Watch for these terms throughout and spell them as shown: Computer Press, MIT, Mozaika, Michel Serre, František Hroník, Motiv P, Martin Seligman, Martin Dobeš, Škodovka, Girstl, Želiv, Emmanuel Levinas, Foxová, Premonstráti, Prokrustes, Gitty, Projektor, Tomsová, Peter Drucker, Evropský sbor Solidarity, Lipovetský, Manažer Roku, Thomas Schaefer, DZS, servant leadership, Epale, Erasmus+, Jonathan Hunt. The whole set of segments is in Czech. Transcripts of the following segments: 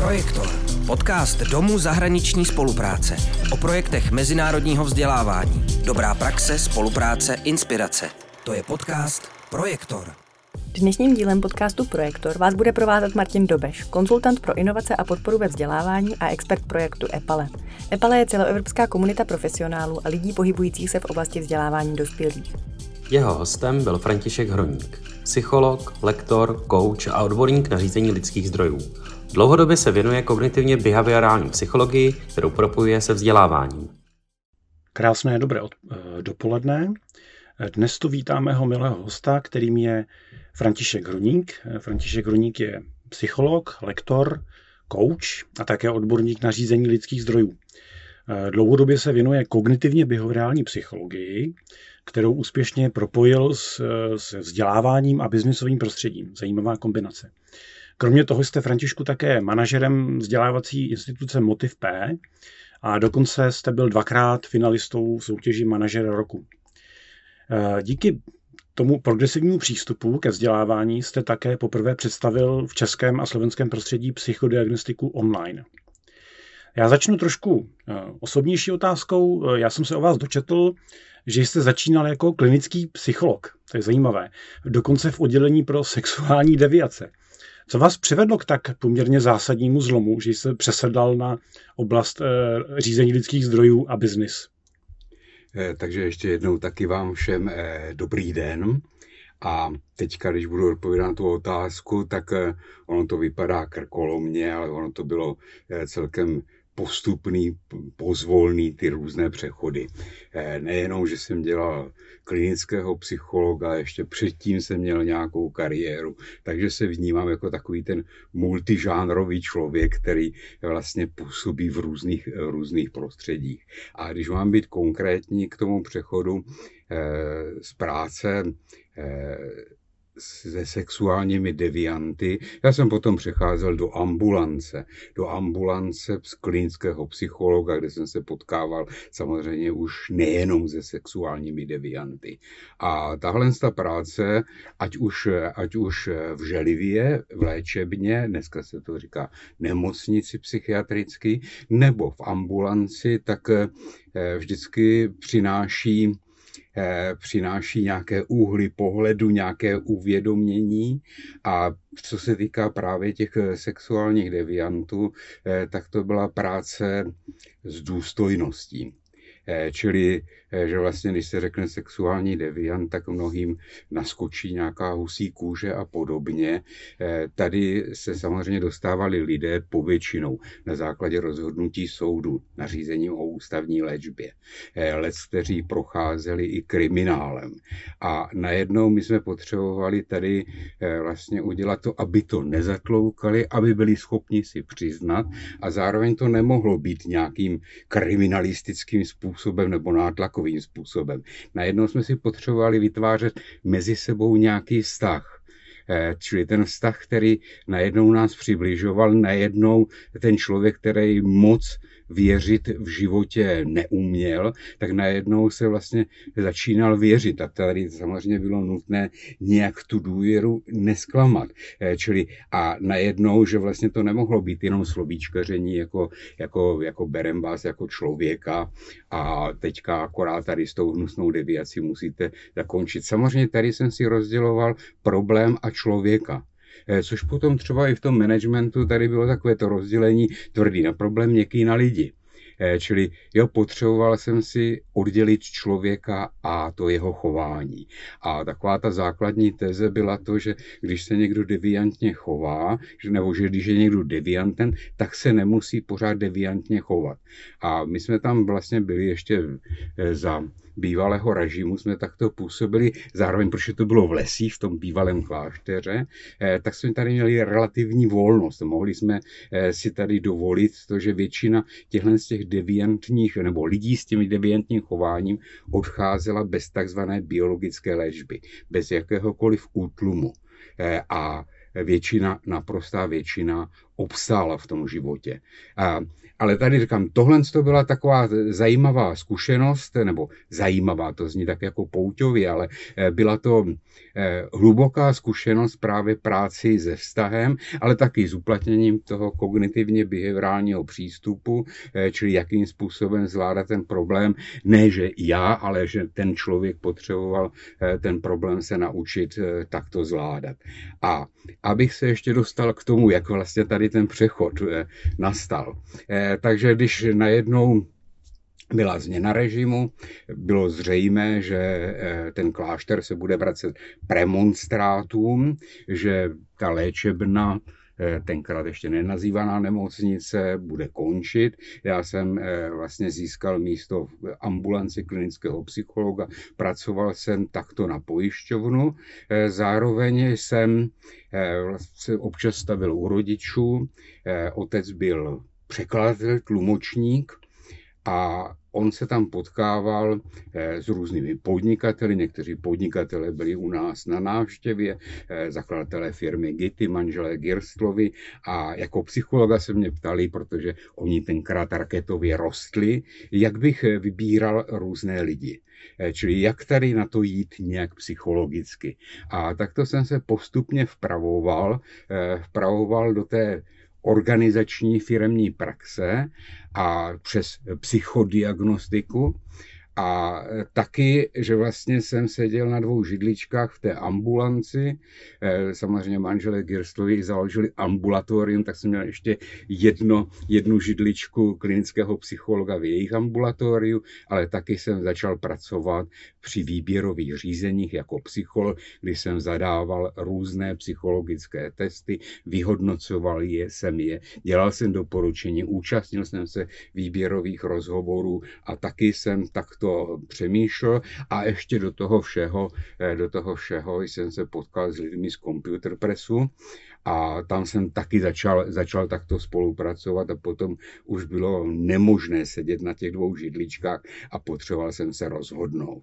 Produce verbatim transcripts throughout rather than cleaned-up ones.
Projektor. Podcast Domu zahraniční spolupráce. O projektech mezinárodního vzdělávání. Dobrá praxe, spolupráce, inspirace. To je podcast Projektor. Dnešním dílem podcastu Projektor vás bude provázat Martin Dobeš, konzultant pro inovace a podporu ve vzdělávání a expert projektu Epale. Epale je celoevropská komunita profesionálů a lidí pohybujících se v oblasti vzdělávání dospělých. Jeho hostem byl František Hroník, psycholog, lektor, coach a odborník na řízení lidských zdrojů. Dlouhodobě se věnuje kognitivně behaviorální psychologii, kterou propojuje se vzděláváním. Krásné dobré od, dopoledne. Dnes tu vítám mého milého hosta, kterým je František Hroník. František Hroník je psycholog, lektor, coach a také odborník na řízení lidských zdrojů. Dlouhodobě se věnuje kognitivně behaviorální psychologii, kterou úspěšně propojil s, s vzděláváním a biznisovým prostředím. Zajímavá kombinace. Kromě toho jste, Františku, také manažerem vzdělávací instituce Motiv P a dokonce jste byl dvakrát finalistou v soutěži Manažer Roku. Díky tomu progresivnímu přístupu ke vzdělávání jste také poprvé představil v českém a slovenském prostředí psychodiagnostiku online. Já začnu trošku osobnější otázkou. Já jsem se o vás dočetl, že jste začínal jako klinický psycholog. To je zajímavé. Dokonce v oddělení pro sexuální deviace. Co vás přivedlo k tak poměrně zásadnímu zlomu, že jste přesedlal na oblast řízení lidských zdrojů a biznis? Takže ještě jednou taky vám všem dobrý den. A teďka, když budu odpovědět na tu otázku, tak ono to vypadá krkolomně, ale ono to bylo celkem postupný, pozvolný ty různé přechody. Nejenom, že jsem dělal klinického psychologa, ještě předtím jsem měl nějakou kariéru, takže se vnímám jako takový ten multižánrový člověk, který vlastně působí v různých, v různých prostředích. A když mám být konkrétní k tomu přechodu z práce se sexuálními devianty. Já jsem potom přecházel do ambulance. Do ambulance z klinického psychologa, kde jsem se potkával samozřejmě už nejenom se sexuálními devianty. A tahle ta práce, ať už, ať už v Želivě, v léčebně, dneska se to říká nemocnici psychiatricky, nebo v ambulanci, tak vždycky přináší přináší nějaké úhly pohledu, nějaké uvědomění a co se týká právě těch sexuálních deviantů, tak to byla práce s důstojností. Čili, že vlastně, když se řekne sexuální deviant, tak mnohým naskočí nějaká husí kůže a podobně. Tady se samozřejmě dostávali lidé povětšinou na základě rozhodnutí soudu, nařízení o ústavní léčbě. Lec, kteří procházeli i kriminálem. A najednou my jsme potřebovali tady vlastně udělat to, aby to nezatloukali, aby byli schopni si přiznat a zároveň to nemohlo být nějakým kriminalistickým způsobem, způsobem nebo nátlakovým způsobem. Najednou jsme si potřebovali vytvářet mezi sebou nějaký vztah. Čili ten vztah, který najednou nás přibližoval, najednou ten člověk, který moc věřit v životě neuměl, tak najednou se vlastně začínal věřit. A tady samozřejmě bylo nutné nějak tu důvěru nesklamat. Čili a najednou, že vlastně to nemohlo být jenom slovíčkaření, jako, jako, jako berem vás jako člověka a teďka akorát tady s tou hnusnou deviací musíte zakončit. Samozřejmě tady jsem si rozděloval problém a člověka. Což potom třeba i v tom managementu tady bylo takové to rozdělení tvrdý na problém, měkký na lidi. Čili jo, potřeboval jsem si oddělit člověka a to jeho chování. A taková ta základní teze byla to, že když se někdo deviantně chová, nebo že když je někdo devianten, tak se nemusí pořád deviantně chovat. A my jsme tam vlastně byli ještě za bývalého režimu, jsme takto působili, zároveň, protože to bylo v lesích, v tom bývalém klášteře, tak jsme tady měli relativní volnost. Mohli jsme si tady dovolit to, že většina těchhle z těch deviantních, nebo lidí s těmi deviantním chováním odcházela bez takzvané biologické léčby, bez jakéhokoliv útlumu. A většina, naprostá většina obstála v tom životě. A, ale tady říkám, tohle to byla taková zajímavá zkušenost, nebo zajímavá, to zní tak jako pouťově, ale byla to hluboká zkušenost právě práci se vztahem, ale taky s uplatněním toho kognitivně behaviorálního přístupu, čili jakým způsobem zvládat ten problém, ne že já, ale že ten člověk potřeboval ten problém se naučit takto zvládat. A abych se ještě dostal k tomu, jak vlastně tady ten přechod nastal. Takže když najednou byla změna režimu, bylo zřejmé, že ten klášter se bude vracet premonstrátům, že ta léčebna, tenkrát ještě nenazývaná nemocnice, bude končit. Já jsem vlastně získal místo v ambulanci klinického psychologa, pracoval jsem takto na pojišťovnu. Zároveň jsem se občas stavil u rodičů. Otec byl překladatel, tlumočník a on se tam potkával s různými podnikateli, někteří podnikatelé byli u nás na návštěvě, zakladatelé firmy Gitty, manželé Girstlovi, a jako psychologa se mě ptali, protože oni tenkrát raketově rostli, jak bych vybíral různé lidi. Čili jak tady na to jít nějak psychologicky. A takto jsem se postupně vpravoval, vpravoval do té organizační firemní praxe a přes psychodiagnostiku a taky, že vlastně jsem seděl na dvou židličkách v té ambulanci. Samozřejmě manželé Girstlovi založili ambulatorium, tak jsem měl ještě jedno, jednu židličku klinického psychologa v jejich ambulatoriu, ale taky jsem začal pracovat při výběrových řízeních jako psycholog, kdy jsem zadával různé psychologické testy, vyhodnocoval je, jsem je, dělal jsem doporučení, účastnil jsem se výběrových rozhovorů a taky jsem takto přemýšlel a ještě do toho všeho, do toho všeho jsem se potkal s lidmi z Computer Pressu a tam jsem taky začal, začal takto spolupracovat a potom už bylo nemožné sedět na těch dvou židličkách a potřeboval jsem se rozhodnout.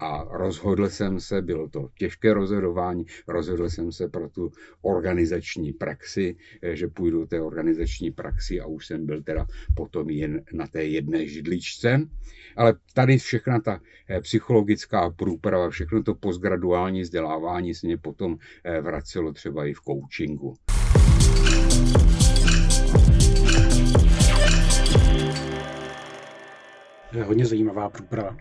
A rozhodl jsem se, bylo to těžké rozhodování, rozhodl jsem se pro tu organizační praxi, že půjdu do té organizační praxi a už jsem byl teda potom jen na té jedné židličce. Ale tady všechna ta psychologická průprava, všechno to postgraduální vzdělávání se mě potom vracelo třeba i v coachingu. Hodně zajímavá průprava.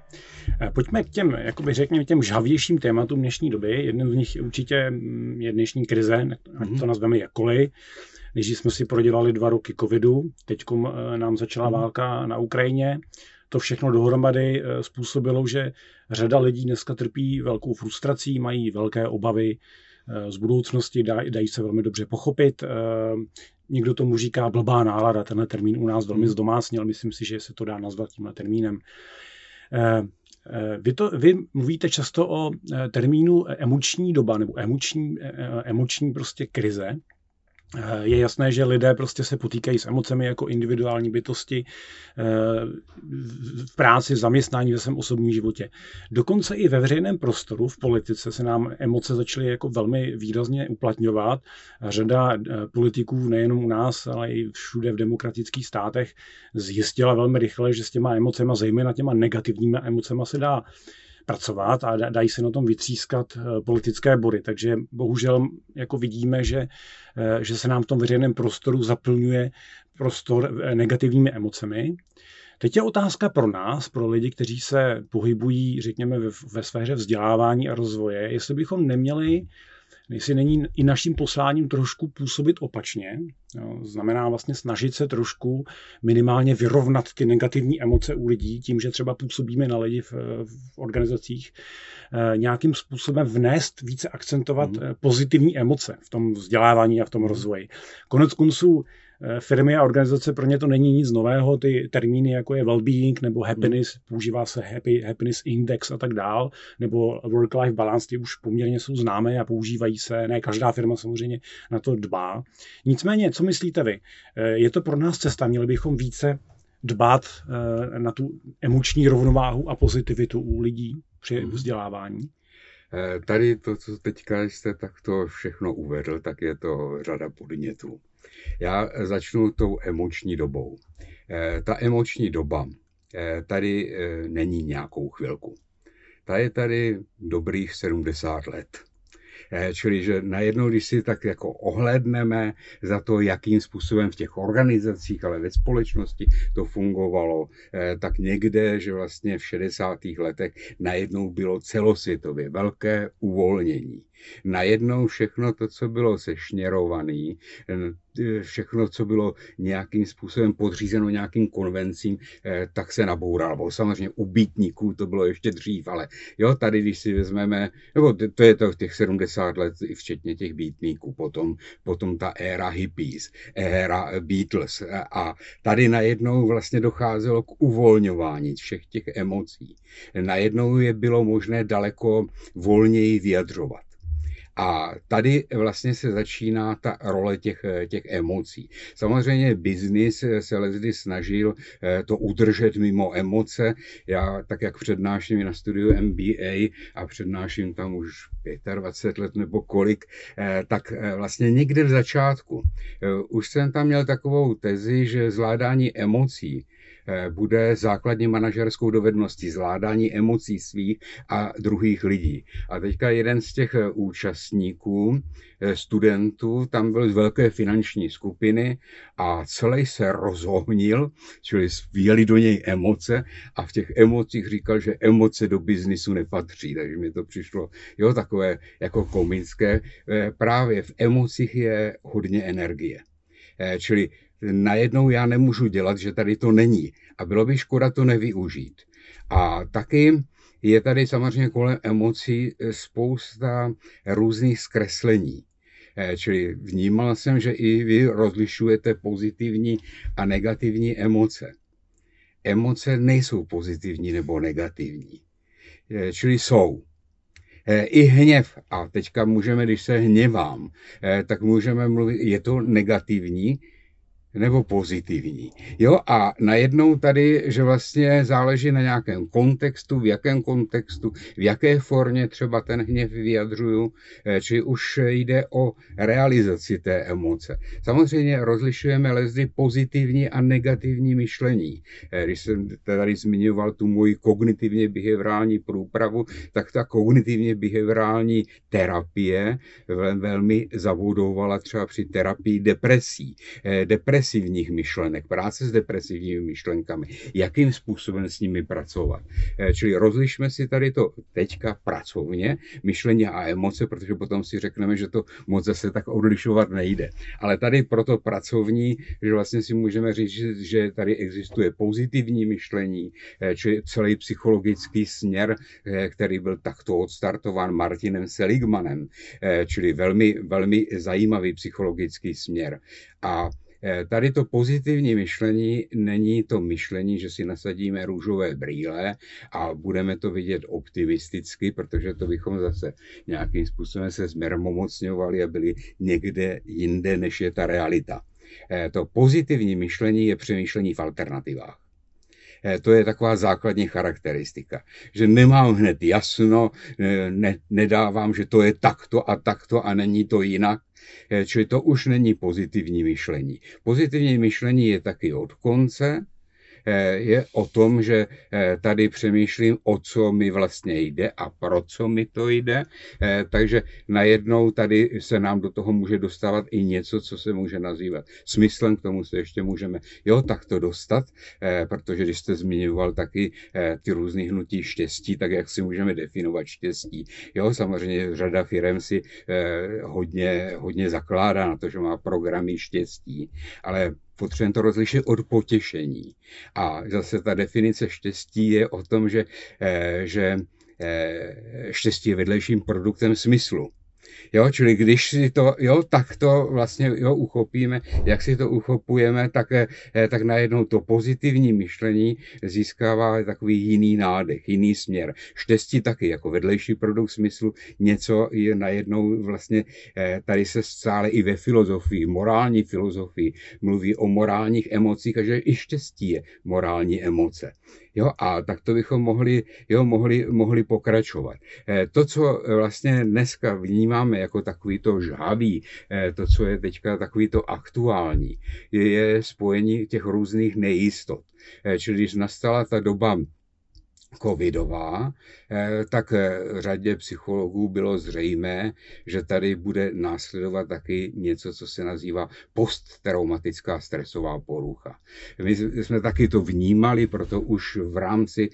Pojďme k těm, jakoby řekněme, těm žhavějším tématům dnešní doby. Jedním z nich určitě je dnešní krize, ať to nazveme jakkoliv. Než jsme si prodělali dva roky covidu, teď nám začala válka na Ukrajině. To všechno dohromady způsobilo, že řada lidí dneska trpí velkou frustrací, mají velké obavy z budoucnosti, dají se velmi dobře pochopit. Někdo tomu říká blbá nálada, tenhle termín u nás velmi zdomácněl, myslím si, že se to dá nazvat tímhle termínem. Vy, to, vy mluvíte často o termínu emoční doba nebo emoční, emoční prostě krize. Je jasné, že lidé prostě se potýkají s emocemi jako individuální bytosti v práci, v zaměstnání, ve svém osobním životě. Dokonce i ve veřejném prostoru, v politice se nám emoce začaly jako velmi výrazně uplatňovat. Řada politiků, nejenom u nás, ale i všude v demokratických státech, zjistila velmi rychle, že s těma emocema, zejména těma negativními emocema, se dá pracovat a dají se na tom vytřískat politické body. Takže bohužel jako vidíme, že, že se nám v tom veřejném prostoru zaplňuje prostor negativními emocemi. Teď je otázka pro nás, pro lidi, kteří se pohybují, řekněme, ve, ve sféře vzdělávání a rozvoje, jestli bychom neměli, jestli není i naším posláním trošku působit opačně, jo, znamená vlastně snažit se trošku minimálně vyrovnat ty negativní emoce u lidí tím, že třeba působíme na lidi v, v organizacích, eh, nějakým způsobem vnést, více akcentovat mm. pozitivní emoce v tom vzdělávání a v tom rozvoji. Konec konců eh, firmy a organizace, pro ně to není nic nového, ty termíny jako je well-being nebo happiness, mm. používá se happy, happiness index a tak dál, nebo work-life balance, ty už poměrně jsou známé a používají se, ne každá firma samozřejmě na to dbá. Nicméně, co myslíte vy? Je to pro nás cesta? Měli bychom více dbát na tu emoční rovnováhu a pozitivitu u lidí při vzdělávání? Tady to, co teďka jste takto všechno uvedl, tak je to řada podnětů. Já začnu tou emoční dobou. Ta emoční doba tady není nějakou chvilku. Ta je tady dobrých sedmdesát let. Čili, že najednou, když si tak jako ohlédneme za to, jakým způsobem v těch organizacích, ale ve společnosti to fungovalo, tak někde, že vlastně v šedesátých letech najednou bylo celosvětově velké uvolnění. Najednou všechno to, co bylo sešněrované, všechno, co bylo nějakým způsobem podřízeno nějakým konvencím, tak se nabouralo. Samozřejmě u býtníků to bylo ještě dřív, ale jo, tady, když si vezmeme, nebo to je to v těch sedmdesát let, včetně těch býtníků, potom, potom ta éra hippies, éra Beatles. A tady najednou vlastně docházelo k uvolňování všech těch emocí. Najednou je bylo možné daleko volněji vyjadřovat. A tady vlastně se začíná ta role těch, těch emocí. Samozřejmě biznis se lezdy snažil to udržet mimo emoce. Já tak, jak přednáším i na studiu M B A a přednáším tam už dvacet pět let nebo kolik, tak vlastně někde v začátku už jsem tam měl takovou tezi, že zvládání emocí bude základní manažerskou dovedností, zvládání emocí svých a druhých lidí. A teďka jeden z těch účastníků, studentů, tam byl z velké finanční skupiny a celý se rozohnil, čili vjeli do něj emoce a v těch emocích říkal, že emoce do biznisu nepatří, takže mi to přišlo jo, takové jako komické. Právě v emocích je hodně energie, čili najednou já nemůžu dělat, že tady to není. A bylo by škoda to nevyužít. A taky je tady samozřejmě kolem emocí spousta různých zkreslení. Čili vnímal jsem, že i vy rozlišujete pozitivní a negativní emoce. Emoce nejsou pozitivní nebo negativní. Čili jsou. I hněv, a teďka můžeme, když se hněvám, tak můžeme mluvit, je to negativní, nebo pozitivní. Jo, a najednou tady, že vlastně záleží na nějakém kontextu, v jakém kontextu, v jaké formě třeba ten hněv vyjadřuju, či už jde o realizaci té emoce. Samozřejmě rozlišujeme lezdy pozitivní a negativní myšlení. Když jsem tady zmiňoval tu moji kognitivně behaviorální průpravu, tak ta kognitivně behaviorální terapie velmi zaboudovala třeba při terapii depresí. Depresí depresivních myšlenek, práce s depresivními myšlenkami, jakým způsobem s nimi pracovat. Čili rozlišme si tady to teďka pracovně, myšlení a emoce, protože potom si řekneme, že to moc zase tak odlišovat nejde. Ale tady proto pracovní, že vlastně si můžeme říct, že tady existuje pozitivní myšlení, čili celý psychologický směr, který byl takto odstartován Martinem Seligmanem, čili velmi, velmi zajímavý psychologický směr. A tady to pozitivní myšlení není to myšlení, že si nasadíme růžové brýle a budeme to vidět optimisticky, protože to bychom zase nějakým způsobem se zmermomocňovali a byli někde jinde, než je ta realita. To pozitivní myšlení je přemýšlení v alternativách. To je taková základní charakteristika, že nemám hned jasno, ne, nedávám, že to je takto a takto a není to jinak. Čili to už není pozitivní myšlení. Pozitivní myšlení je taky od konce, je o tom, že tady přemýšlím, o co mi vlastně jde a pro co mi to jde. Takže najednou tady se nám do toho může dostávat i něco, co se může nazývat smyslem, k tomu se ještě můžeme jo, tak to dostat, protože když jste zmiňoval taky ty různý hnutí štěstí, tak jak si můžeme definovat štěstí. Jo, samozřejmě řada firem si hodně, hodně zakládá na to, že má programy štěstí, ale potřebujeme to rozlišit od potěšení. A zase ta definice štěstí je o tom, že, že štěstí je vedlejším produktem smyslu. Jo, čili když si to, jo, tak to vlastně, jo, uchopíme, jak si to uchopujeme, tak, tak najednou to pozitivní myšlení získává takový jiný nádech, jiný směr. Štěstí taky jako vedlejší produkt smyslu, něco je najednou vlastně, tady se stále i ve filozofii, morální filozofii mluví o morálních emocích a že i štěstí je morální emoce. Jo, a tak to bychom mohli, jo, mohli, mohli pokračovat. To, co vlastně dneska vnímáme jako takový to žhavý, to, co je teďka takový to aktuální, je spojení těch různých nejistot. Čili když nastala ta doba covidová, tak řadě psychologů bylo zřejmé, že tady bude následovat taky něco, co se nazývá posttraumatická stresová porucha. My jsme taky to vnímali, proto už v rámci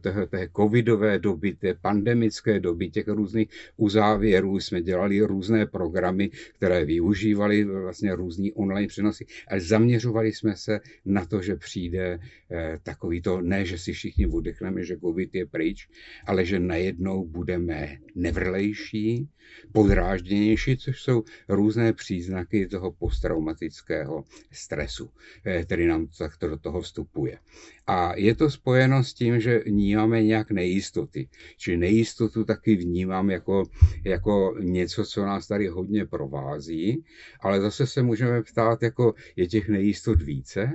té, té covidové doby, té pandemické doby, těch různých uzávěrů jsme dělali různé programy, které využívali vlastně různý online přenosy, ale zaměřovali jsme se na to, že přijde takový to, ne, že si všichni oddechneme, že covid je pryč, ale že najednou budeme nevrlejší, podrážděnější, což jsou různé příznaky toho posttraumatického stresu, který nám takto do toho vstupuje. A je to spojeno s tím, že vnímáme nějak nejistoty. Či nejistotu taky vnímám jako, jako něco, co nás tady hodně provází, ale zase se můžeme ptát, jako je těch nejistot více?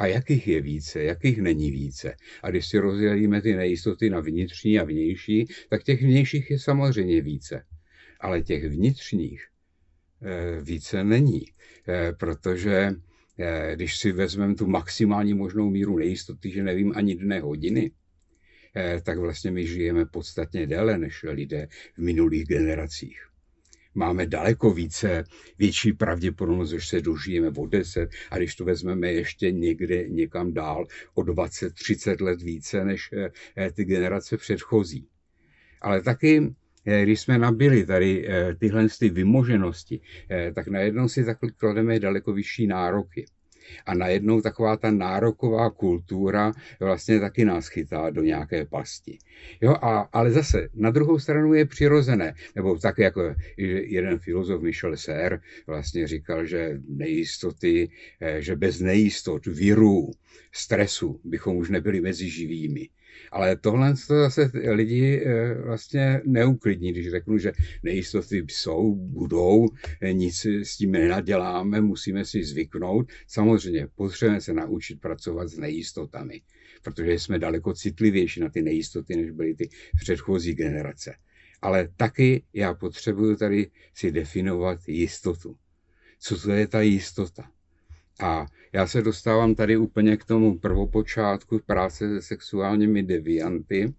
A jakých je více, jakých není více. A když si rozdělíme ty nejistoty na vnitřní a vnější, tak těch vnějších je samozřejmě více. Ale těch vnitřních více není, protože když si vezmeme tu maximální možnou míru nejistoty, že nevím ani dne hodiny, tak vlastně my žijeme podstatně déle než lidé v minulých generacích. Máme daleko více, větší pravděpodobnost, že se dožijeme o deset, a když to vezmeme ještě někde někam dál, o dvacet třicet let více než ty generace předchozí. Ale taky, když jsme nabili tady tyhle ty vymoženosti, tak najednou si takhle klademe daleko vyšší nároky. A najednou taková ta nároková kultura vlastně taky nás chytá do nějaké pasti. Jo, a, ale zase na druhou stranu je přirozené, nebo tak jako jeden filozof Michel Serre vlastně říkal, že nejistoty, že bez nejistot, virů, stresu bychom už nebyli mezi živými. Ale tohle to zase lidi vlastně neuklidní, když řeknu, že nejistoty jsou, budou, nic s tím nenaděláme, musíme si zvyknout. Samozřejmě potřebujeme se naučit pracovat s nejistotami, protože jsme daleko citlivější na ty nejistoty, než byly ty předchozí generace. Ale taky já potřebuju tady si definovat jistotu. Co to je ta jistota? A já se dostávám tady úplně k tomu prvopočátku práce se sexuálními devianty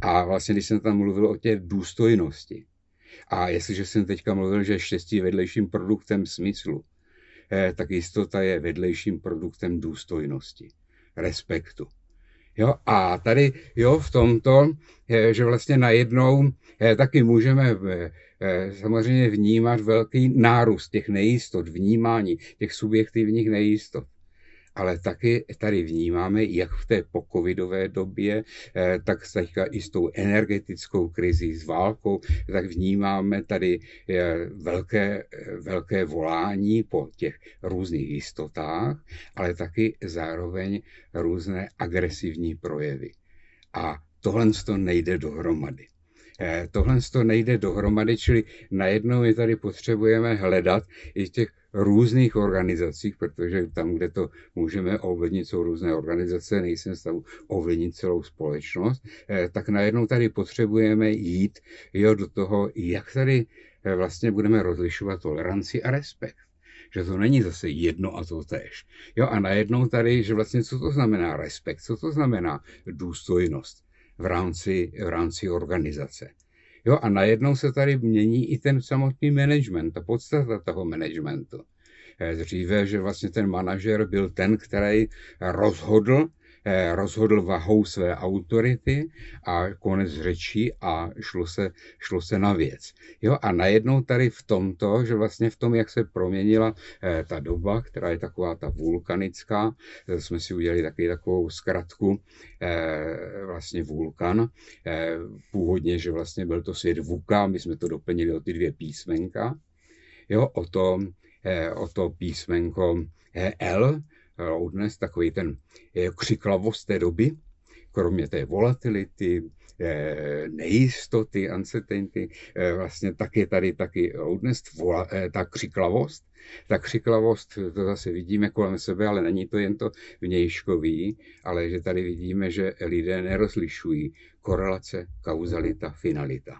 a vlastně, když jsem tam mluvil o té důstojnosti a jestliže jsem teďka mluvil, že štěstí je vedlejším produktem smyslu, tak jistota je vedlejším produktem důstojnosti, respektu. Jo, a tady, jo, v tomto, že vlastně najednou taky můžeme samozřejmě vnímat velký nárůst těch nejistot, vnímání těch subjektivních nejistot. Ale taky tady vnímáme, jak v té pocovidové době, tak i s tou energetickou krizí, s válkou, tak vnímáme tady velké, velké volání po těch různých jistotách, ale taky zároveň různé agresivní projevy. A tohle to nejde dohromady. Tohle to nejde dohromady, čili najednou my tady potřebujeme hledat i těch různých organizacích, protože tam, kde to můžeme ovlivnit, jsou různé organizace, nejsem stavu ovlivnit celou společnost, tak najednou tady potřebujeme jít, jo, do toho, jak tady vlastně budeme rozlišovat toleranci a respekt. Že to není zase jedno a to též. Jo, a najednou tady, že vlastně co to znamená respekt, co to znamená důstojnost v rámci, v rámci organizace. Jo, a najednou se tady mění i ten samotný management, ta podstata toho managementu. Dříve, že vlastně ten manažer byl ten, který rozhodl, rozhodl vahou své autority a konec řečí a šlo se, šlo se na věc. Jo, a najednou tady v tomto, že vlastně v tom, jak se proměnila ta doba, která je taková ta vulkanická, jsme si udělali taky takovou zkratku, vlastně vulkan, původně, že vlastně byl to svět vuka, my jsme to doplnili o ty dvě písmenka, jo, o to, o to písmenko L, dnes takový ten křiklavost té doby, kromě té volatility, nejistoty, uncertainty, vlastně tak je tady taky dnes ta křiklavost. Ta křiklavost, to zase vidíme kolem sebe, ale není to jen to vnějškový, ale že tady vidíme, že lidé nerozlišují korelace, kauzalita, finalita.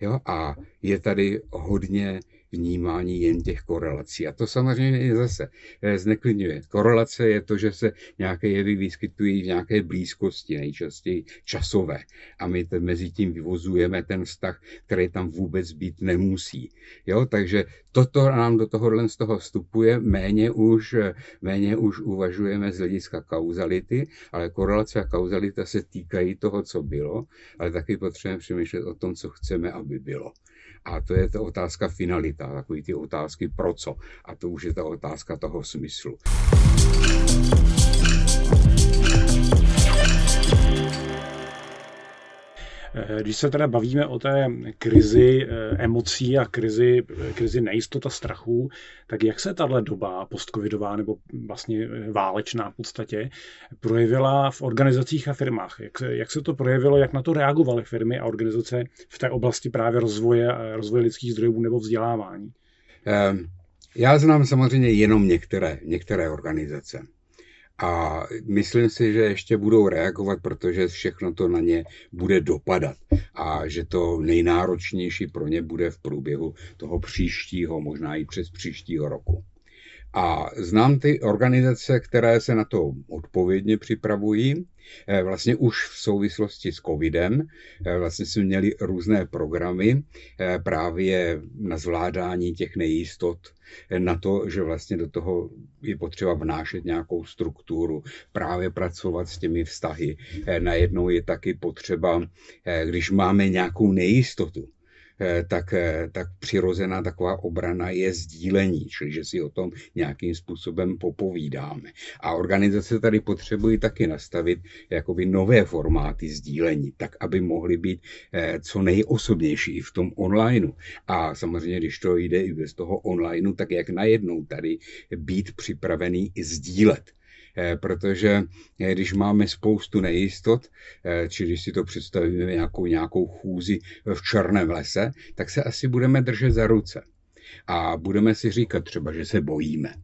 Jo, a je tady hodně vnímání jen těch korelací. A to samozřejmě zase zneklidňuje. Korelace je to, že se nějaké jevy vyskytují v nějaké blízkosti, nejčastěji časové. A my te, mezi tím vyvozujeme ten vztah, který tam vůbec být nemusí. Jo? Takže toto nám do tohohle z toho vstupuje. Méně už, méně už uvažujeme z hlediska kauzality, ale korelace a kauzalita se týkají toho, co bylo, ale taky potřebujeme přemýšlet o tom, co chceme, aby bylo. A to je ta otázka finalita, takový ty otázky pro co. A to už je ta otázka toho smyslu. Když se teda bavíme o té krizi emocí a krizi, krizi nejistot a strachu, tak jak se tahle doba postcovidová nebo vlastně válečná v podstatě projevila v organizacích a firmách? Jak se, jak se to projevilo, jak na to reagovaly firmy a organizace v té oblasti právě rozvoje, rozvoje lidských zdrojů nebo vzdělávání? Já znám samozřejmě jenom některé, některé organizace. A myslím si, že ještě budou reagovat, protože všechno to na ně bude dopadat a že to nejnáročnější pro ně bude v průběhu toho příštího, možná i přes příštího roku. A znám ty organizace, které se na to odpovědně připravují. Vlastně už v souvislosti s covidem vlastně jsme měli různé programy právě na zvládání těch nejistot, na to, že vlastně do toho je potřeba vnášet nějakou strukturu, právě pracovat s těmi vztahy. Najednou je taky potřeba, když máme nějakou nejistotu, tak, tak přirozená taková obrana je sdílení, čili že si o tom nějakým způsobem popovídáme. A organizace tady potřebují taky nastavit jakoby nové formáty sdílení, tak aby mohly být co nejosobnější i v tom onlineu. A samozřejmě, když to jde i bez toho onlineu, tak jak najednou tady být připravený i sdílet. Protože když máme spoustu nejistot, či když si to představíme nějakou, nějakou chůzi v černém lese, tak se asi budeme držet za ruce. A budeme si říkat třeba, že se bojíme.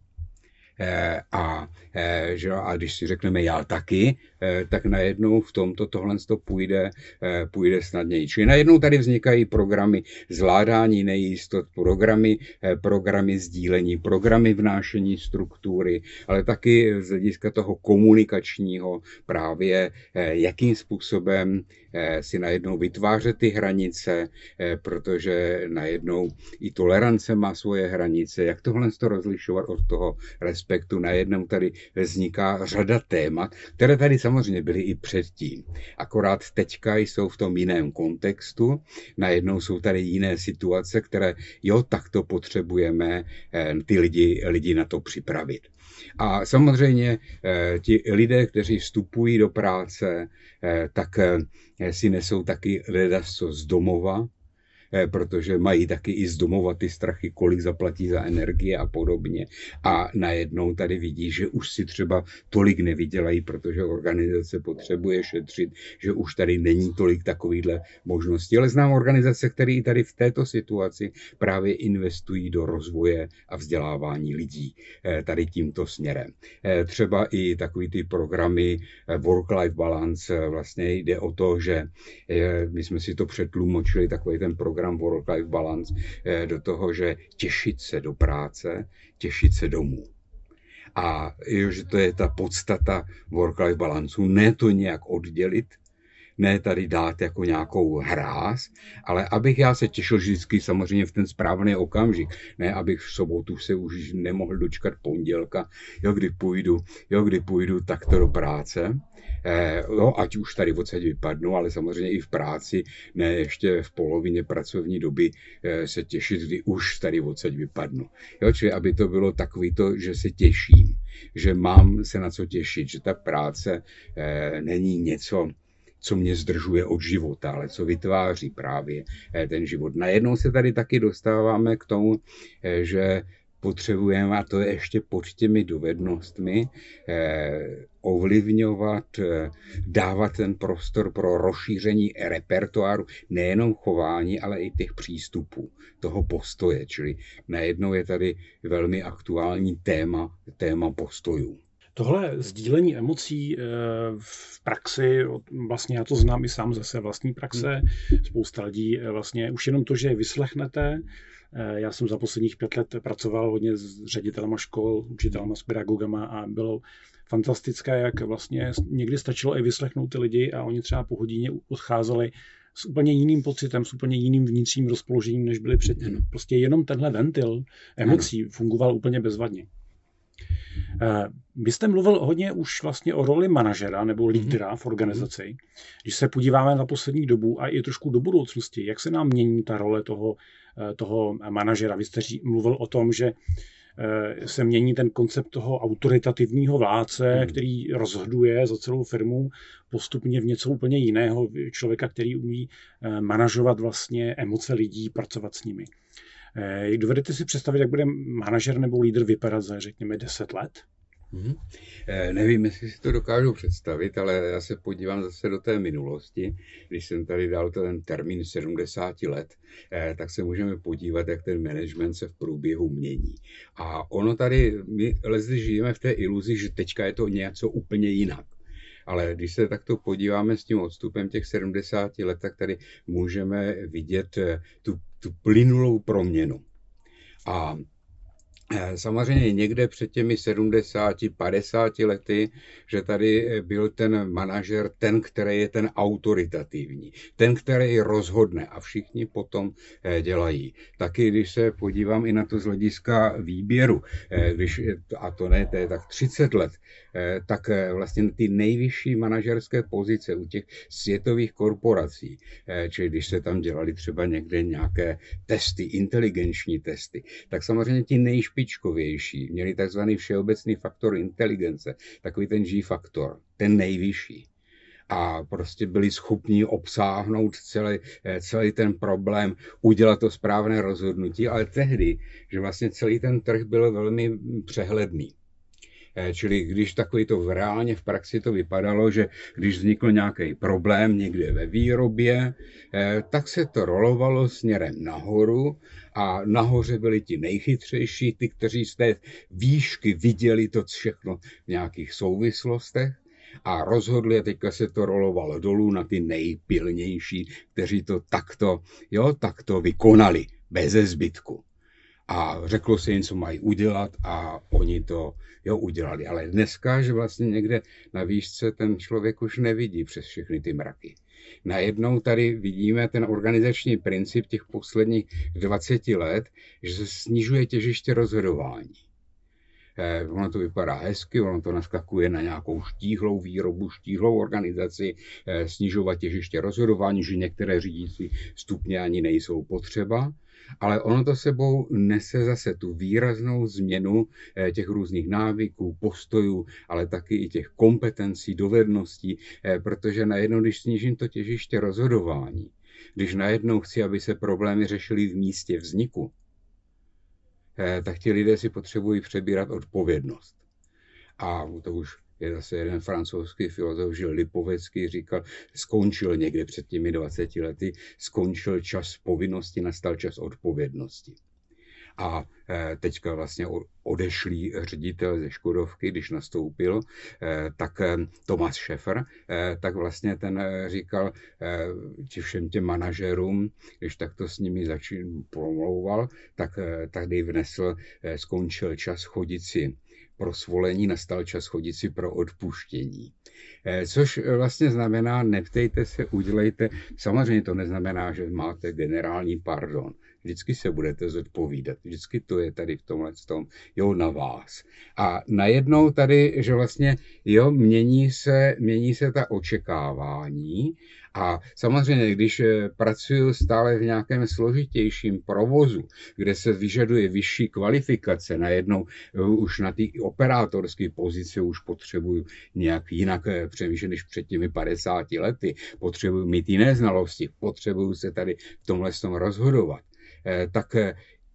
A, že, a když si řekneme já taky, tak najednou v tomto tohle to půjde, půjde snadněji. Čili najednou tady vznikají programy zvládání nejistot, programy, programy sdílení, programy vnášení struktury, ale taky z hlediska toho komunikačního právě, jakým způsobem si najednou vytvářet ty hranice, protože najednou i tolerance má svoje hranice, jak tohle to rozlišovat od toho respektu. Najednou tady vzniká řada témat, které tady samozřejmě byly i předtím. Akorát teďka jsou v tom jiném kontextu, najednou jsou tady jiné situace, které jo, tak to potřebujeme ty lidi, lidi na to připravit. A samozřejmě ti lidé, kteří vstupují do práce, tak si nesou taky ledasco z domova, protože mají taky i z domova ty strachy, kolik zaplatí za energie a podobně. A najednou tady vidí, že už si třeba tolik nevydělají, protože organizace potřebuje šetřit, že už tady není tolik takovýchhle možností. Ale znám organizace, které i tady v této situaci právě investují do rozvoje a vzdělávání lidí tady tímto směrem. Třeba i takový ty programy work-life balance, vlastně jde o to, že my jsme si to přetlumočili, takový ten program Work-life balance do toho, že těšit se do práce, těšit se domů. A že to je ta podstata work-life balancu, ne to nějak oddělit, ne tady dát jako nějakou hráz, ale abych já se těšil vždycky samozřejmě v ten správný okamžik, ne abych v sobotu se už nemohl dočkat pondělka, jo, kdy půjdu, jo, kdy půjdu takto do práce. No, ať už tady odsaď vypadnu, ale samozřejmě i v práci, ne ještě v polovině pracovní doby se těšit, kdy už tady odsaď vypadnu. Jo, čili aby to bylo takový to, že se těším, že mám se na co těšit, že ta práce není něco, co mě zdržuje od života, ale co vytváří právě ten život. Najednou se tady taky dostáváme k tomu, že potřebujeme, a to je ještě pod těmi dovednostmi, eh, ovlivňovat, eh, dávat ten prostor pro rozšíření repertoáru, nejenom chování, ale i těch přístupů, toho postoje. Čili najednou je tady velmi aktuální téma, téma postojů. Tohle sdílení emocí v praxi, vlastně já to znám i sám ze své vlastní praxe, spousta lidí vlastně už jenom to, že je vyslechnete. Já jsem za posledních pět let pracoval hodně s ředitelama škol, učitelama, s pedagogama a bylo fantastické, jak vlastně někdy stačilo i vyslechnout ty lidi a oni třeba po hodině odcházeli s úplně jiným pocitem, s úplně jiným vnitřním rozpoložením, než byli předtím. Prostě jenom tenhle ventil emocí fungoval úplně bezvadně. Vy jste mluvil hodně už vlastně o roli manažera nebo lídra v organizaci. Když se podíváme na poslední dobu a i trošku do budoucnosti, jak se nám mění ta role toho, toho manažera? Vy jste mluvil o tom, že se mění ten koncept toho autoritativního vládce, hmm. který rozhoduje za celou firmu postupně v něco úplně jiného, člověka, který umí manažovat vlastně emoce lidí, pracovat s nimi. Dovedete si představit, jak bude manažer nebo lídr vypadat za, řekněme, deset let? Hmm. Nevím, jestli si to dokážu představit, ale já se podívám zase do té minulosti. Když jsem tady dal ten termín sedmdesát let, tak se můžeme podívat, jak ten management se v průběhu mění. A ono tady, my lezli žijeme v té iluzi, že teďka je to něco úplně jinak. Ale když se takto podíváme s tím odstupem těch sedmdesáti let, tak tady můžeme vidět tu, tu plynulou proměnu. A samozřejmě někde před těmi sedmdesáti, padesáti lety, že tady byl ten manažer, ten, který je ten autoritativní, ten, který rozhodne a všichni potom dělají. Taky když se podívám i na to z hlediska výběru, když, a to ne, to je tak třicet let, tak vlastně ty nejvyšší manažerské pozice u těch světových korporací, čili když se tam dělali třeba někde nějaké testy, inteligenční testy, tak samozřejmě ti nejšpičnější měli takzvaný všeobecný faktor inteligence, takový ten G-faktor, ten nejvyšší. A prostě byli schopni obsáhnout celý, celý ten problém, udělat to správné rozhodnutí, ale tehdy, že vlastně celý ten trh byl velmi přehledný. Čili když takový to v reálně v praxi to vypadalo, že když vznikl nějaký problém někde ve výrobě, tak se to rolovalo směrem nahoru a nahoře byli ti nejchytřejší, ty, kteří z té výšky viděli to všechno v nějakých souvislostech a rozhodli, a teďka se to rolovalo dolů na ty nejpilnější, kteří to takto, jo, takto vykonali beze zbytku. A řeklo se jim, co mají udělat a oni to jo, udělali. Ale dneska, že vlastně někde na výšce ten člověk už nevidí přes všechny ty mraky. Najednou tady vidíme ten organizační princip těch posledních dvaceti let, že se snižuje těžiště rozhodování. Ono to vypadá hezky, ono to naskakuje na nějakou štíhlou výrobu, štíhlou organizaci, snižovat těžiště rozhodování, že některé řídící stupně ani nejsou potřeba. Ale ono to sebou nese zase tu výraznou změnu těch různých návyků, postojů, ale taky i těch kompetencí, dovedností, protože najednou, když snížím to těžiště rozhodování, když najednou chci, aby se problémy řešily v místě vzniku, tak ti lidé si potřebují přebírat odpovědnost. A to už je zase jeden francouzský filozof, že Lipovetský, říkal, skončil někde před těmi dvaceti lety, skončil čas povinnosti, nastal čas odpovědnosti. A teďka vlastně odešlý ředitel ze Škodovky, když nastoupil, tak Thomas Schaefer, tak vlastně ten říkal všem těm manažerům, když takto s nimi začín promlouval, tak tady vnesl, skončil čas chodit si pro svolení, nastal čas chodit si pro odpuštění. Což vlastně znamená, neptejte se, udělejte. Samozřejmě to neznamená, že máte generální pardon. Vždycky se budete zodpovídat. Vždycky to je tady v tomhle tom, jo, na vás. A najednou tady, že vlastně, jo, mění se, mění se ta očekávání. A samozřejmě, když pracuju stále v nějakém složitějším provozu, kde se vyžaduje vyšší kvalifikace, najednou už na té operátorské pozici už potřebuju nějak jinak přemýšlet než před těmi padesáti lety. Potřebuju mít jiné znalosti, potřebuju se tady v tomhle tom rozhodovat. Tak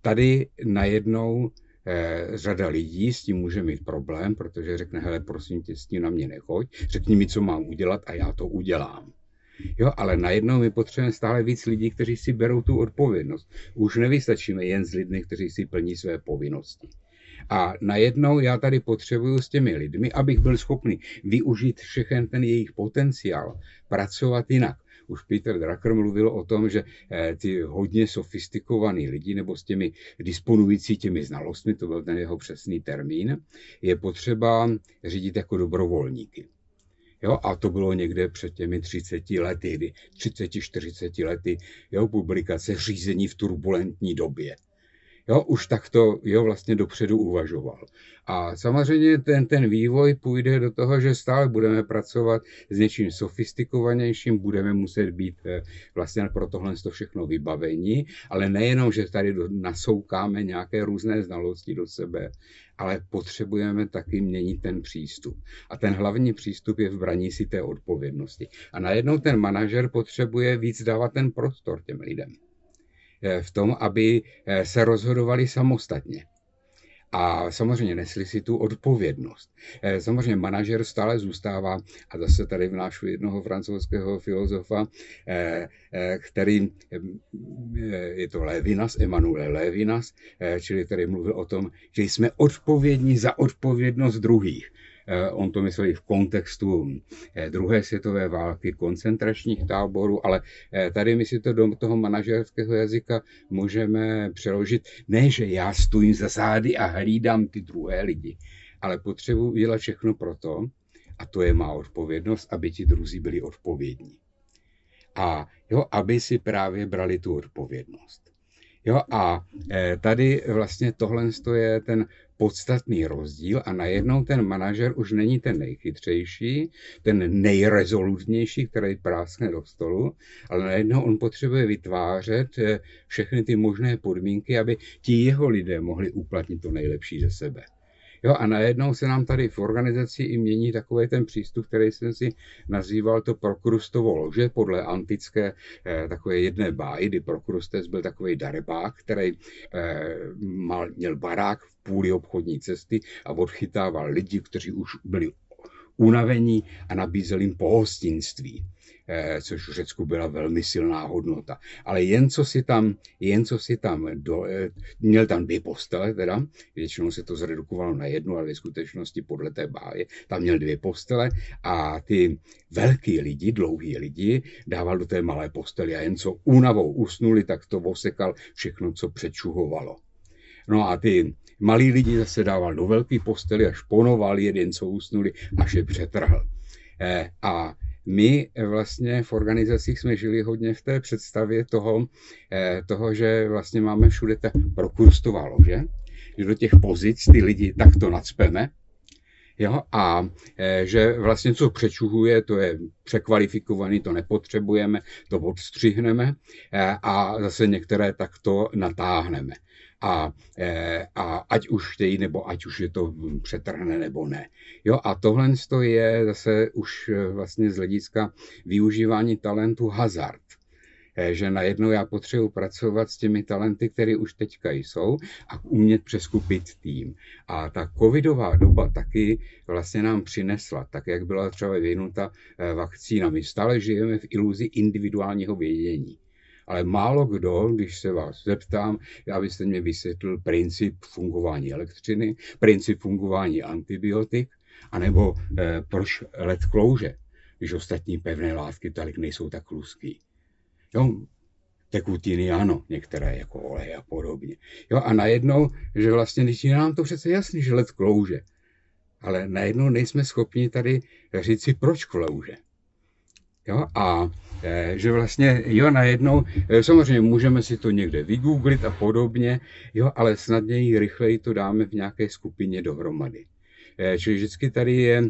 tady najednou řada lidí s tím může mít problém, protože řekne, hele, prosím tě, s tím na mě nechoď, řekni mi, co mám udělat a já to udělám. Jo, ale najednou my potřebujeme stále víc lidí, kteří si berou tu odpovědnost. Už nevystačíme jen s lidmi, kteří si plní své povinnosti. A najednou já tady potřebuju s těmi lidmi, abych byl schopný využít všechen ten jejich potenciál, pracovat jinak. Už Peter Drucker mluvil o tom, že ty hodně sofistikovaný lidi nebo s těmi disponující těmi znalostmi, to byl ten jeho přesný termín, je potřeba řídit jako dobrovolníky. Jo, a to bylo někde před těmi třiceti lety, třiceti, čtyřiceti lety, jo, publikace Řízení v turbulentní době. Jo, už tak to, jo, vlastně dopředu uvažoval. A samozřejmě ten, ten vývoj půjde do toho, že stále budeme pracovat s něčím sofistikovanějším, budeme muset být vlastně pro tohle to všechno vybavení, ale nejenom, že tady nasoukáme nějaké různé znalosti do sebe, ale potřebujeme taky měnit ten přístup. A ten hlavní přístup je v braní si té odpovědnosti. A najednou ten manažer potřebuje víc dávat ten prostor těm lidem v tom, aby se rozhodovali samostatně. A samozřejmě nesli si tu odpovědnost. Samozřejmě manažer stále zůstává, a zase tady vnášu jednoho francouzského filozofa, který, je to Levinas, Emmanuel Levinas, čili tady mluvil o tom, že jsme odpovědní za odpovědnost druhých. On to myslel i v kontextu druhé světové války, koncentračních táborů, ale tady my si to do toho manažerského jazyka můžeme přeložit. Ne, že já stojím za zády a hlídám ty druhé lidi, ale potřebuji udělat všechno proto, a to je má odpovědnost, aby ti druzí byli odpovědní. A jo, aby si právě brali tu odpovědnost. Jo, a tady vlastně tohle je ten podstatný rozdíl a najednou ten manažer už není ten nejchytřejší, ten nejrezolutnější, který práskne do stolu, ale najednou on potřebuje vytvářet všechny ty možné podmínky, aby ti jeho lidé mohli uplatnit to nejlepší ze sebe. Jo, a najednou se nám tady v organizaci i mění takový ten přístup, který jsem si nazýval to prokrustovo lože, podle antické eh, takové jedné báji, kdy Prokrustes byl takový darebák, který eh, mal, měl barák v půli obchodní cesty a odchytával lidi, kteří už byli unavení a nabízel jim pohostinství, eh, což v Řecku byla velmi silná hodnota. Ale jen co si tam, jen co si tam do, eh, měl tam dvě postele, teda, většinou se to zredukovalo na jednu, ale ve skutečnosti podle té báje, tam měl dvě postele a ty velký lidi, dlouhý lidi, dával do té malé postely a jen co únavou usnuli, tak to osekal všechno, co přečuhovalo. No a ty malí lidi zase dával do velký postely a šponoval jeden, co usnuli, až je přetrhl. A my vlastně v organizacích jsme žili hodně v té představě toho, toho že vlastně máme všude ta prokurstová lože, že do těch pozic ty lidi takto nacpeme, jo, a že vlastně co přečuhuje, to je překvalifikovaný, to nepotřebujeme, to odstřihneme a zase některé takto natáhneme. A, a ať už chtějí, nebo ať už je to přetrhne, nebo ne. Jo, a tohle je zase už vlastně z hlediska využívání talentu hazard. Že najednou já potřebuji pracovat s těmi talenty, které už teďka jsou, a umět přeskupit tým. A ta covidová doba taky vlastně nám přinesla, tak jak byla třeba vyvinuta vakcína. My stále žijeme v iluzi individuálního vědění. Ale málo kdo, když se vás zeptám, abyste mě vysvětlil princip fungování elektřiny, princip fungování antibiotik, anebo eh, proč led klouže, když ostatní pevné látky tolik nejsou tak kluský. Jo, tekutiny ano, některé jako olej a podobně. Jo, a najednou, že vlastně, když je nám to přece jasný, že led klouže, ale najednou nejsme schopni tady říct si, proč klouže. Jo, a že vlastně, jo, najednou, samozřejmě můžeme si to někde vygooglit a podobně, jo, ale snadněji, rychleji to dáme v nějaké skupině dohromady. Čili vždycky tady je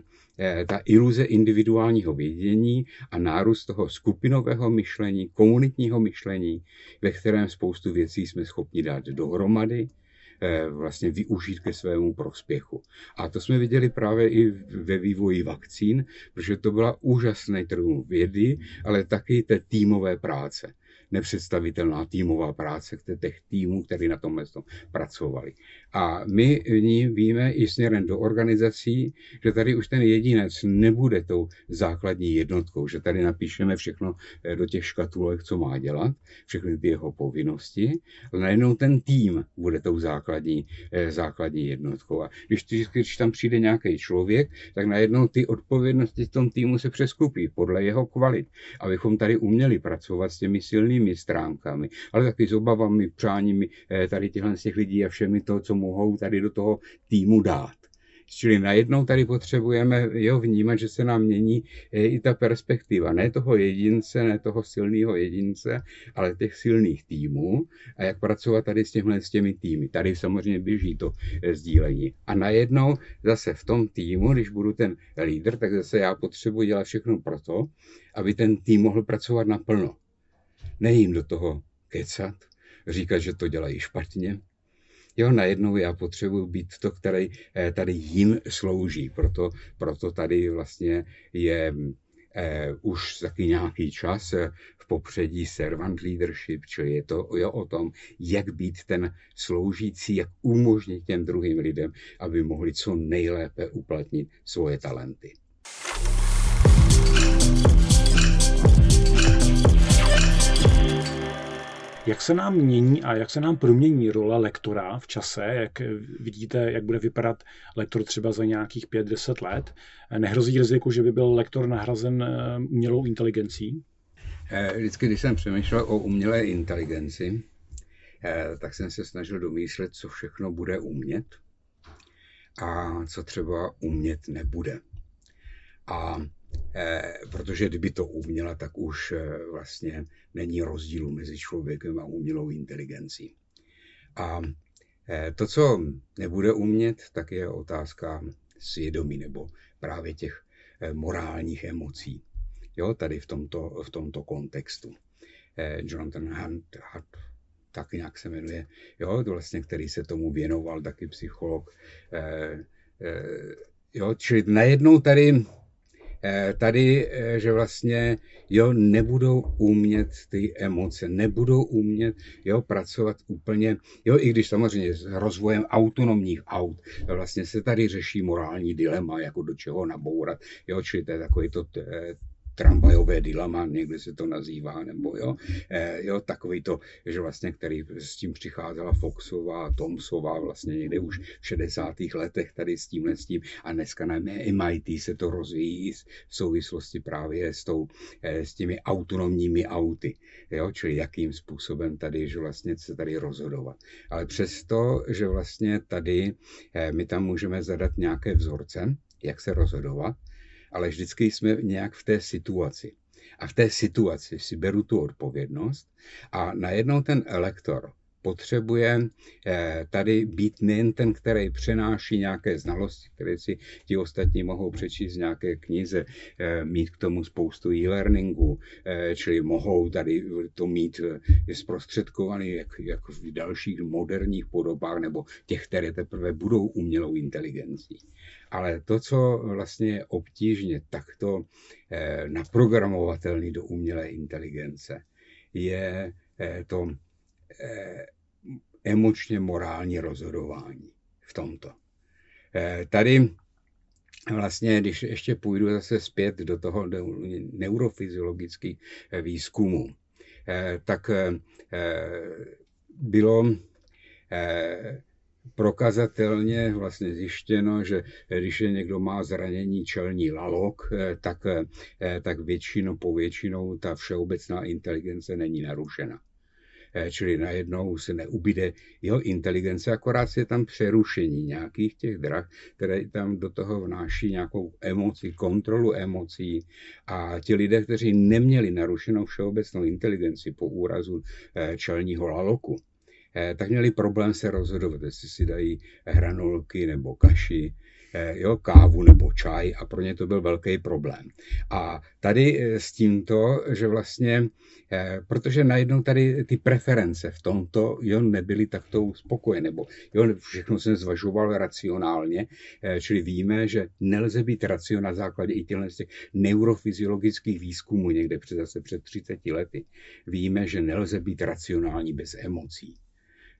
ta iluze individuálního vědění a nárůst toho skupinového myšlení, komunitního myšlení, ve kterém spoustu věcí jsme schopni dát dohromady, vlastně využít ke svému prospěchu. A to jsme viděli právě i ve vývoji vakcín, protože to byla úžasný triumf vědy, ale taky té týmové práce. Nepředstavitelná týmová práce těch týmů, který na tomhle pracovali. A my v ní víme i směrem do organizací, že tady už ten jedinec nebude tou základní jednotkou, že tady napíšeme všechno do těch škatulek, co má dělat, všechny ty jeho povinnosti, ale najednou ten tým bude tou základní, základní jednotkou. A když, když tam přijde nějaký člověk, tak najednou ty odpovědnosti v tom týmu se přeskupí podle jeho kvalit, abychom tady uměli pracovat s těmi silnými stránkami, ale taky s obavami, přáními tady těchhle z těch lidí a všemi to, co mohou tady do toho týmu dát. Čili najednou tady potřebujeme jo, vnímat, že se nám mění i ta perspektiva. Ne toho jedince, ne toho silného jedince, ale těch silných týmů a jak pracovat tady s, těmhle, s těmi týmy. Tady samozřejmě běží to sdílení. A najednou zase v tom týmu, když budu ten lídr, tak zase já potřebuji dělat všechno proto, aby ten tým mohl pracovat naplno. Nejím do toho kecat, říkat, že to dělají špatně. Jo, najednou já potřebuji být to, který tady jim slouží. Proto, proto tady vlastně je eh, už taky nějaký čas v popředí servant leadership, čili je to jo, o tom, jak být ten sloužící, jak umožnit těm druhým lidem, aby mohli co nejlépe uplatnit svoje talenty. Jak se nám mění a jak se nám promění role lektora v čase, jak vidíte, jak bude vypadat lektor třeba za nějakých pět deset let? Nehrozí riziku, že by byl lektor nahrazen umělou inteligencí? Vždycky, když jsem přemýšlel o umělé inteligenci, tak jsem se snažil domýšlet, co všechno bude umět a co třeba umět nebude. A protože kdyby to uměla, tak už vlastně není rozdílu mezi člověkem a umělou inteligencí. A to, co nebude umět, tak je otázka svědomí nebo právě těch morálních emocí. Jo, tady v tomto, v tomto kontextu. Jonathan Hunt, tak nějak se jmenuje, jo, vlastně, který se tomu věnoval, taky psycholog. Jo, čili najednou tady Tady, že vlastně jo, nebudou umět ty emoce, nebudou umět jo, pracovat úplně, jo, i když samozřejmě s rozvojem autonomních aut vlastně se tady řeší morální dilema, jako do čeho nabourat, jo, čili to je takový to tramvajové dilema, někde se to nazývá, nebo jo, jo, takový to, že vlastně, který s tím přicházela Foxová a Tomsová vlastně někde už v šedesátých letech tady s tímhle s tím a dneska na M I T se to rozvíjí v souvislosti právě s, tou, s těmi autonomními auty, jo, čili jakým způsobem tady, že vlastně se tady rozhodovat. Ale přesto, že vlastně tady my tam můžeme zadat nějaké vzorce, jak se rozhodovat, ale vždycky jsme nějak v té situaci. A v té situaci si beru tu odpovědnost a najednou ten lektor potřebuje tady být nejen ten, který přenáší nějaké znalosti, které si ti ostatní mohou přečíst v nějaké knize, mít k tomu spoustu e-learningu, čili mohou tady to mít zprostředkovaný jak, jak v dalších moderních podobách nebo těch, které teprve budou umělou inteligencí. Ale to, co vlastně je obtížně takto naprogramovatelný do umělé inteligence, je to emočně morální rozhodování v tomto. Tady vlastně, když ještě půjdu zase zpět do toho neurofyziologických výzkumů, tak bylo prokazatelně vlastně zjištěno, že když někdo má zranění čelní lalok, tak, tak většinou, povětšinou ta všeobecná inteligence není narušena. čili najednou se neubyde jeho inteligence, akorát je tam přerušení nějakých těch drah, které tam do toho vnáší nějakou emoci, kontrolu emocí, a ti lidé, kteří neměli narušenou všeobecnou inteligenci po úrazu čelního laloku, tak měli problém se rozhodovat, jestli si dají hranolky nebo kaši, jo, kávu nebo čaj, a pro ně to byl velký problém. A tady s tímto, že vlastně, protože najednou tady ty preference v tomto, jo, nebyly takto uspokojené, nebo jo, všechno jsem zvažoval racionálně, čili víme, že nelze být racio na základě i těch neurofyziologických výzkumů někde před, zase před třiceti lety. Víme, že nelze být racionální bez emocí.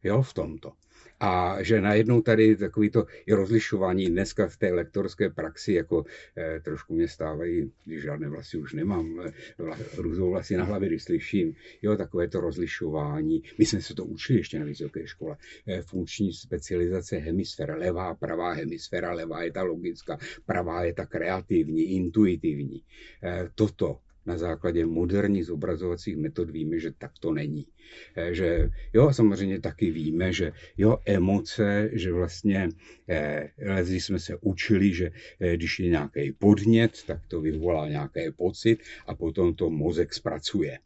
Jo, v tomto. A že najednou tady takový to i rozlišování dneska v té lektorské praxi, jako eh, trošku mě stávají, když žádné vlasy už nemám, vla, růzou vlasy na hlavě, když slyším, jo, takové to rozlišování, my jsme se to učili ještě na vysoké škole, eh, funkční specializace hemisféra, levá, pravá hemisféra, levá je ta logická, pravá je ta kreativní, intuitivní. Eh, toto. Na základě moderních zobrazovacích metod víme, že tak to není. Že, jo, samozřejmě taky víme, že jo, emoce, že vlastně eh, jsme se učili, že eh, když je nějaký podnět, tak to vyvolá nějaký pocit a potom to mozek zpracuje.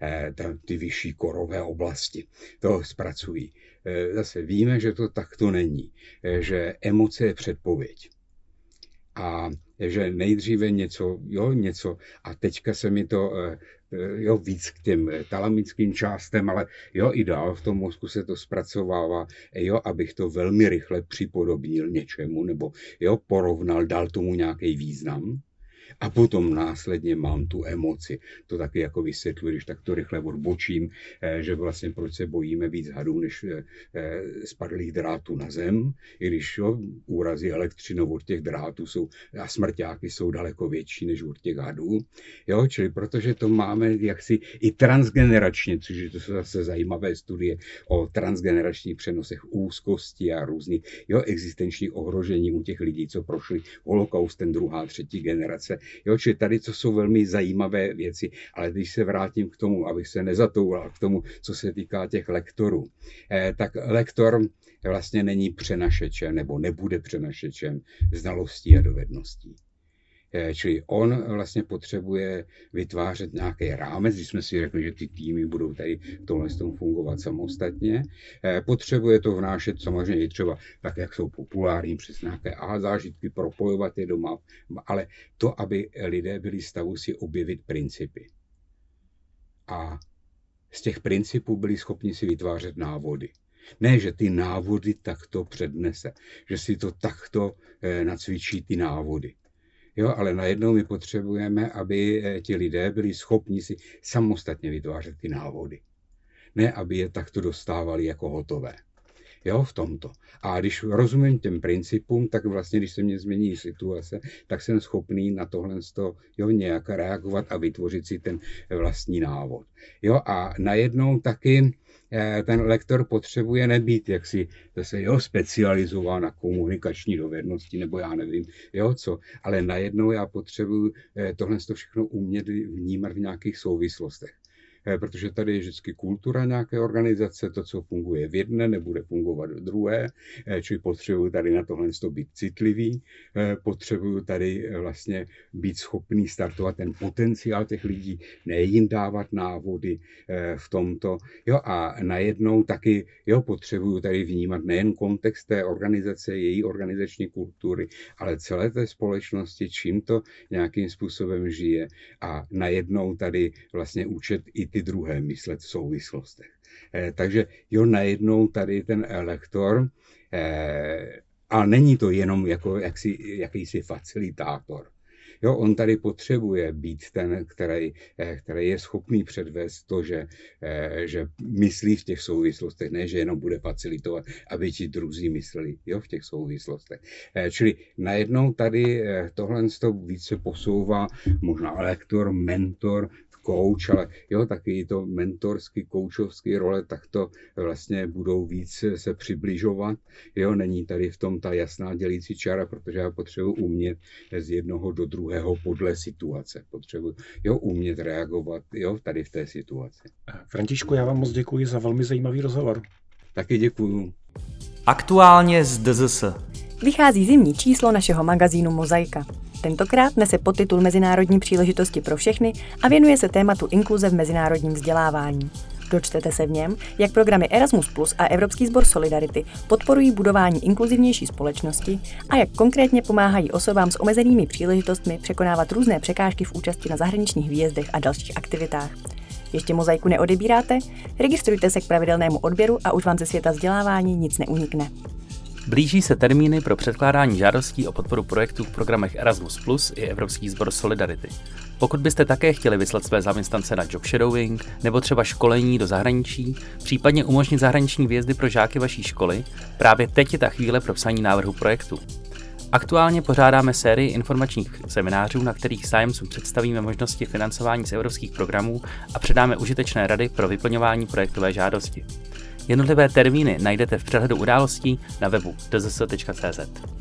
Eh, tam ty vyšší korové oblasti to zpracují. Eh, zase víme, že to tak to není. Eh, že emoce je předpověď. A že nejdříve něco, jo, něco, a teďka se mi to, jo, víc k těm talamickým částem, ale jo, i dál v tom mozku se to zpracovává, jo, abych to velmi rychle připodobnil něčemu, nebo jo, porovnal, dal tomu nějaký význam. A potom následně mám tu emoci. To taky jako vysvětluji, když takto rychle odbočím, že vlastně proč se bojíme víc hadů, než spadlých drátů na zem, i když jo, úrazy elektřinou od těch drátů jsou, a smrťáky jsou daleko větší než od těch hadů. Jo, čili protože to máme jaksi i transgeneračně, což je to jsou zase zajímavé studie o transgeneračních přenosech úzkosti a různých jo, existenčních ohrožení u těch lidí, co prošli holokaustem druhá, třetí generace. Jo, čili tady to jsou velmi zajímavé věci, ale když se vrátím k tomu, abych se nezatouval k tomu, co se týká těch lektorů, eh, tak lektor vlastně není přenašečem nebo nebude přenašečem znalostí a dovedností. Čili on vlastně potřebuje vytvářet nějaký rámec, když jsme si řekli, že ty týmy budou tady v tomhle tom fungovat samostatně. Potřebuje to vnášet samozřejmě i třeba tak, jak jsou populární, přes nějaké aha zážitky, propojovat je doma, ale to, aby lidé byli v stavu si objevit principy. A z těch principů byli schopni si vytvářet návody. Ne, že ty návody takto přednese, že si to takto nacvičí ty návody. Jo, ale najednou my potřebujeme, aby ti lidé byli schopni si samostatně vytvářet ty návody. Ne, aby je takto dostávali jako hotové. Jo, v tomto. A když rozumím těm principům, tak vlastně, když se mě změní situace, tak jsem schopný na tohle to, jo, nějak reagovat a vytvořit si ten vlastní návod. Jo, a najednou taky ten lektor potřebuje nebýt, jak si zase jo, specializován na komunikační dovednosti, nebo já nevím, jo, co. Ale najednou já potřebuji tohle všechno umět vnímat v nějakých souvislostech. Protože tady je vždycky kultura nějaké organizace, to, co funguje v jedné, nebude fungovat v druhé, čili potřebuji tady na tohle být citlivý, potřebuji tady vlastně být schopný startovat ten potenciál těch lidí, ne jim dávat návody v tomto. Jo, a najednou taky jo, potřebuji tady vnímat nejen kontext té organizace, její organizační kultury, ale celé té společnosti, čím to nějakým způsobem žije, a najednou tady vlastně účet i ty druhé myslet v souvislostech. Eh, takže jo, najednou tady ten lektor, eh, a není to jenom jako jaksi, jakýsi facilitátor. Jo, on tady potřebuje být ten, který, eh, který je schopný předvést to, že, eh, že myslí v těch souvislostech, ne, že jenom bude facilitovat, aby ti druzí mysleli jo, v těch souvislostech. Eh, čili najednou tady eh, tohle více posouvá možná lektor, mentor, coach, ale jo, taky to mentorský, koučovský role, tak to vlastně budou víc se přibližovat. Jo, není tady v tom ta jasná dělící čára, protože já potřebuji umět z jednoho do druhého podle situace. Potřebuji jo, umět reagovat jo, tady v té situaci. Františku, já vám moc děkuji za velmi zajímavý rozhovor. Taky děkuju. Aktuálně z D Z S. Vychází zimní číslo našeho magazínu Mozaika. Tentokrát nese podtitul Mezinárodní příležitosti pro všechny a věnuje se tématu inkluze v mezinárodním vzdělávání. Dočtete se v něm, jak programy Erasmus plus a Evropský sbor Solidarity podporují budování inkluzivnější společnosti a jak konkrétně pomáhají osobám s omezenými příležitostmi překonávat různé překážky v účasti na zahraničních výjezdech a dalších aktivitách. Ještě Mozaiku neodebíráte? Registrujte se k pravidelnému odběru a už vám ze světa vzdělávání nic neunikne. Blíží se termíny pro předkládání žádostí o podporu projektů v programech Erasmus plus i Evropský sbor Solidarity. Pokud byste také chtěli vyslat své zaměstnance na job shadowing nebo třeba školení do zahraničí, případně umožnit zahraniční výjezdy pro žáky vaší školy, právě teď je ta chvíle pro psaní návrhu projektu. Aktuálně pořádáme sérii informačních seminářů, na kterých zájemcům představíme možnosti financování z evropských programů a předáme užitečné rady pro vyplňování projektové žádosti. Jednotlivé termíny najdete v přehledu událostí na webu d z s tečka c z.